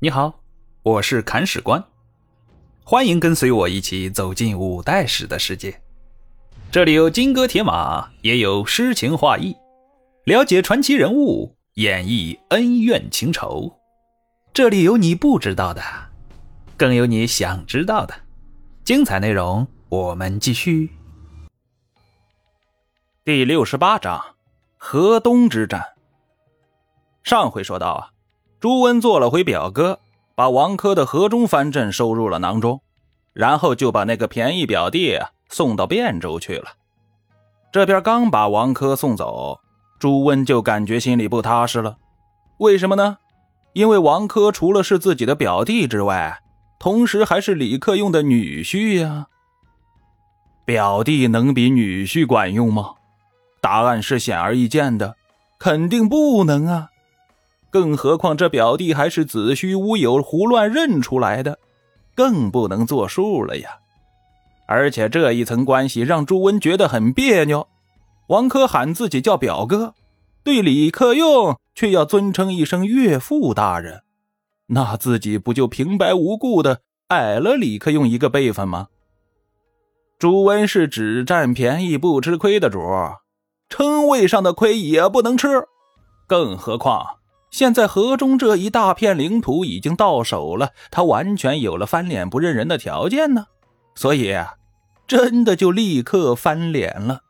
你好，我是砍史官，欢迎跟随我一起走进五代史的世界。这里有金戈铁马，也有诗情画意，了解传奇人物，演绎恩怨情仇。这里有你不知道的，更有你想知道的。精彩内容，我们继续。第68章，河东之战。上回说到朱温做了回表哥，把王珂的河中藩镇收入了囊中，然后就把那个便宜表弟送到汴州去了。这边刚把王珂送走，朱温就感觉心里不踏实了。为什么呢？因为王珂除了是自己的表弟之外，同时还是李克用的女婿呀。表弟能比女婿管用吗？答案是显而易见的，肯定不能啊。更何况这表弟还是子虚乌有胡乱认出来的，更不能作数了呀。而且这一层关系让朱温觉得很别扭，王珂喊自己叫表哥，对李克用却要尊称一声岳父大人，那自己不就平白无故的矮了李克用一个辈分吗？朱温是只占便宜不吃亏的主，称谓上的亏也不能吃，更何况现在河中这一大片领土已经到手了，他完全有了翻脸不认人的条件呢，所以真的就立刻翻脸了。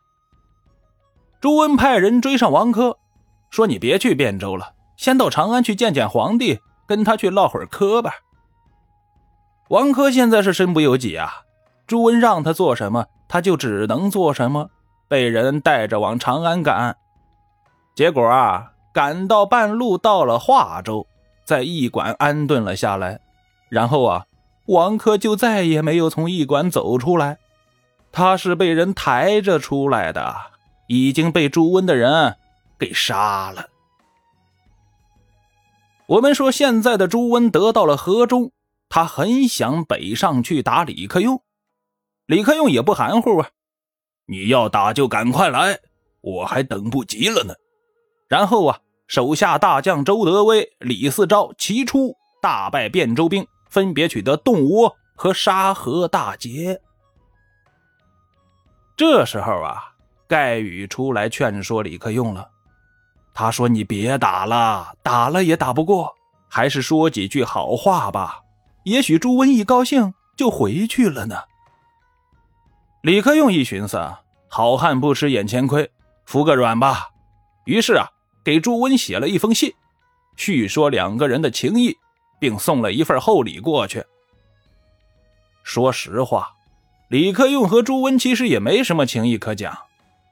朱温派人追上王珂，说你别去汴州了，先到长安去见见皇帝，跟他去唠会儿嗑吧。王珂现在是身不由己啊，朱温让他做什么他就只能做什么，被人带着往长安赶。结果赶到半路到了华州，在驿馆安顿了下来，然后王珂就再也没有从驿馆走出来，他是被人抬着出来的，已经被朱温的人给杀了。我们说现在的朱温得到了河中，他很想北上去打李克用，李克用也不含糊你要打就赶快来，我还等不及了呢。然后手下大将周德威、李嗣昭齐出，大败汴州兵，分别取得洞窝和沙河大捷。这时候盖宇出来劝说李克用了，他说你别打了，打了也打不过，还是说几句好话吧，也许朱温一高兴就回去了呢。李克用一寻思，好汉不吃眼前亏，服个软吧，于是给朱温写了一封信，叙说两个人的情谊，并送了一份厚礼过去。说实话，李克用和朱温其实也没什么情谊可讲，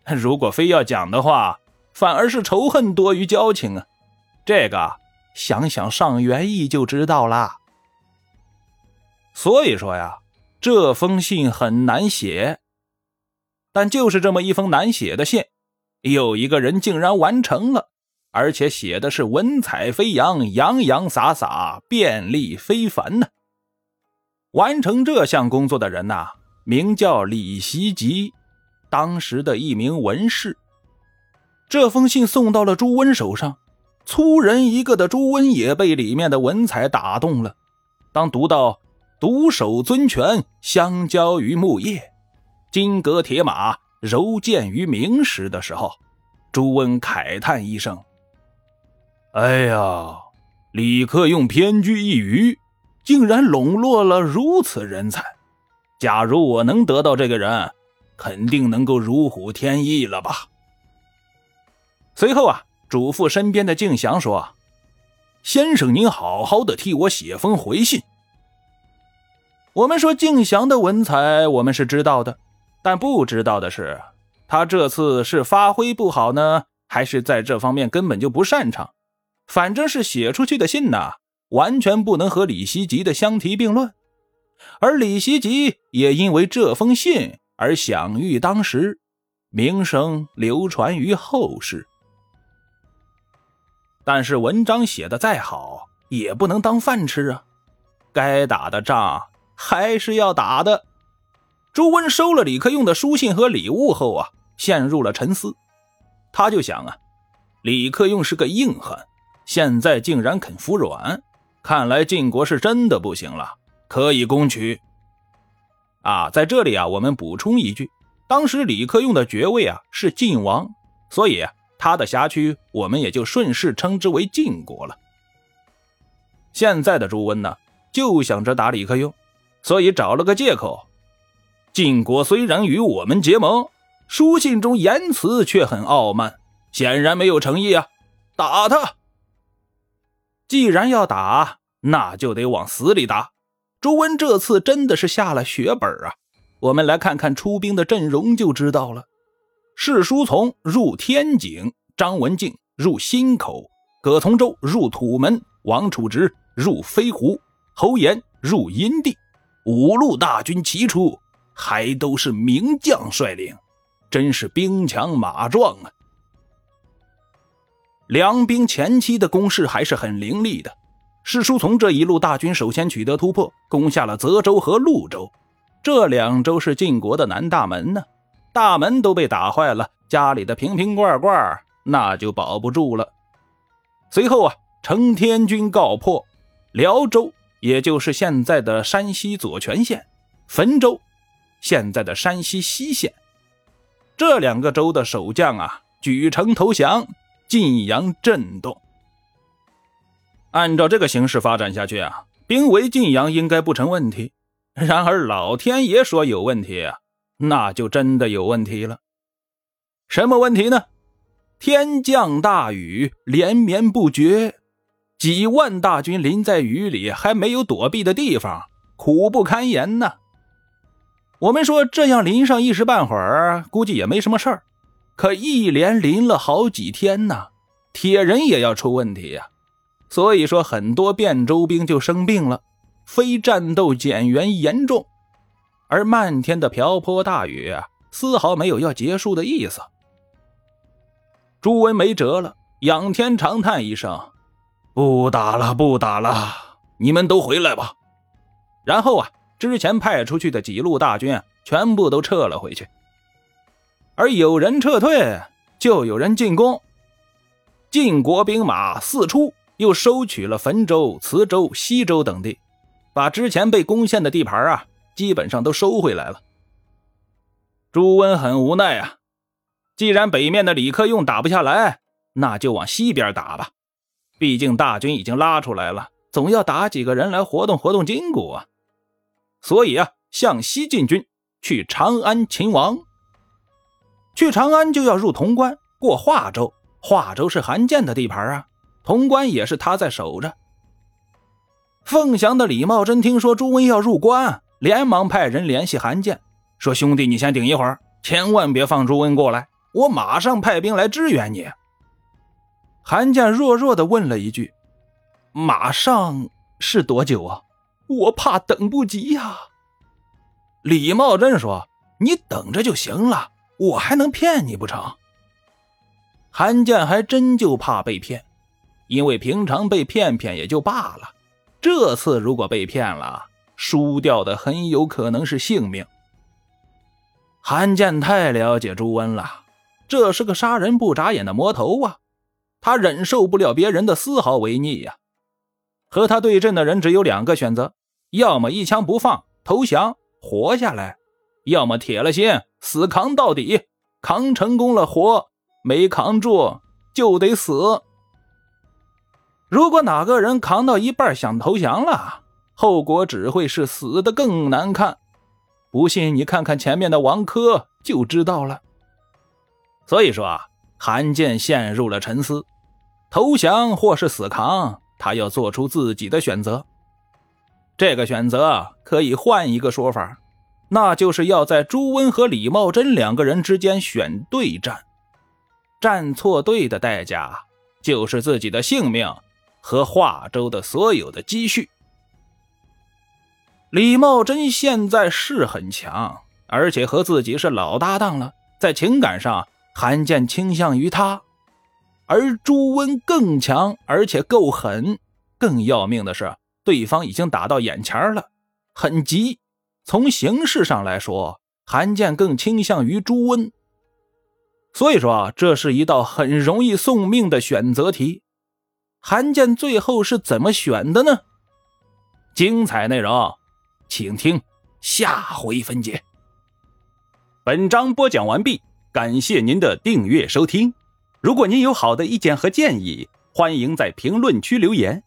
如果非要讲的话，反而是仇恨多于交情啊。这个想想上元意就知道啦。所以说这封信很难写，但就是这么一封难写的信，有一个人竟然完成了，而且写的是文采飞扬，洋洋洒洒，便利非凡呢。完成这项工作的人名叫李袭吉，当时的一名文士。这封信送到了朱温手上，粗人一个的朱温也被里面的文采打动了。当读到独守尊权，相交于牧业，金戈铁马，柔剑于明时的时候，朱温慨叹一声，哎呀，李克用偏居一隅，竟然笼络了如此人才，假如我能得到这个人，肯定能够如虎添翼了吧。随后嘱咐身边的敬翔说，先生您好好的替我写封回信。我们说敬翔的文采我们是知道的，但不知道的是，他这次是发挥不好呢，还是在这方面根本就不擅长，反正是写出去的信完全不能和李袭吉的相提并论。而李袭吉也因为这封信而享誉当时，名声流传于后世。但是文章写得再好，也不能当饭吃啊，该打的仗还是要打的。朱温收了李克用的书信和礼物后陷入了沉思。他就想李克用是个硬汉，现在竟然肯服软，看来晋国是真的不行了，可以攻取。在这里我们补充一句，当时李克用的爵位是晋王，所以他的辖区我们也就顺势称之为晋国了。现在的朱温呢，就想着打李克用，所以找了个借口。晋国虽然与我们结盟，书信中言辞却很傲慢，显然没有诚意啊，打他！既然要打，那就得往死里打。朱温这次真的是下了血本啊，我们来看看出兵的阵容就知道了。士叔从入天井，张文静入忻口，葛从周入土门，王楚植入飞狐，侯岩入阴地，五路大军齐出，还都是名将率领，真是兵强马壮啊。梁兵前期的攻势还是很凌厉的，士叔从这一路大军首先取得突破，攻下了泽州和潞州，这两州是晋国的南大门呢，大门都被打坏了，家里的瓶瓶罐罐那就保不住了。随后程天军告破辽州，也就是现在的山西左权县，汾州，现在的山西西县，这两个州的守将举城投降，晋阳震动。按照这个形势发展下去兵围晋阳应该不成问题，然而老天爷说有问题那就真的有问题了。什么问题呢？天降大雨连绵不绝，几万大军淋在雨里，还没有躲避的地方，苦不堪言呢。我们说这样淋上一时半会儿估计也没什么事儿，可一连淋了好几天呢，铁人也要出问题啊。所以说很多汴州兵就生病了，非战斗减员严重。而漫天的瓢泼大雨丝毫没有要结束的意思。朱温没辙了，仰天长叹一声，不打了不打了，你们都回来吧。然后之前派出去的几路大军全部都撤了回去。而有人撤退，就有人进攻。晋国兵马四出，又收取了汾州、磁州、西州等地，把之前被攻陷的地盘基本上都收回来了。朱温很无奈既然北面的李克用打不下来，那就往西边打吧，毕竟大军已经拉出来了，总要打几个人来活动活动筋骨啊。所以向西进军，去长安擒王。去长安就要入潼关，过华州，华州是韩建的地盘潼关也是他在守着。凤翔的李茂贞听说朱温要入关，连忙派人联系韩建，说兄弟你先顶一会儿，千万别放朱温过来，我马上派兵来支援你。韩建弱弱地问了一句，马上是多久啊？我怕等不及呀。李茂贞说，你等着就行了，我还能骗你不成？韩建还真就怕被骗，因为平常被骗骗也就罢了，这次如果被骗了，输掉的很有可能是性命。韩建太了解朱温了，这是个杀人不眨眼的魔头他忍受不了别人的丝毫违逆和他对阵的人只有两个选择，要么一枪不放投降活下来，要么铁了心死扛到底，扛成功了活，没扛住就得死。如果哪个人扛到一半想投降了，后果只会是死得更难看，不信你看看前面的王珂就知道了。所以说韩建陷入了沉思，投降或是死扛，他要做出自己的选择。这个选择可以换一个说法，那就是要在朱温和李茂贞两个人之间选对战，站错队的代价就是自己的性命和华州的所有的积蓄。李茂贞现在是很强，而且和自己是老搭档了，在情感上韩建倾向于他，而朱温更强而且够狠，更要命的是对方已经打到眼前了，很急。从形势上来说，韩建更倾向于朱温，所以说这是一道很容易送命的选择题。韩建最后是怎么选的呢？精彩内容请听下回分解。本章播讲完毕，感谢您的订阅收听。如果您有好的意见和建议，欢迎在评论区留言。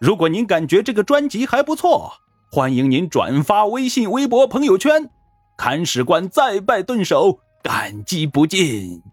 如果您感觉这个专辑还不错，欢迎您转发微信、微博、朋友圈。看史官再拜顿首，感激不尽。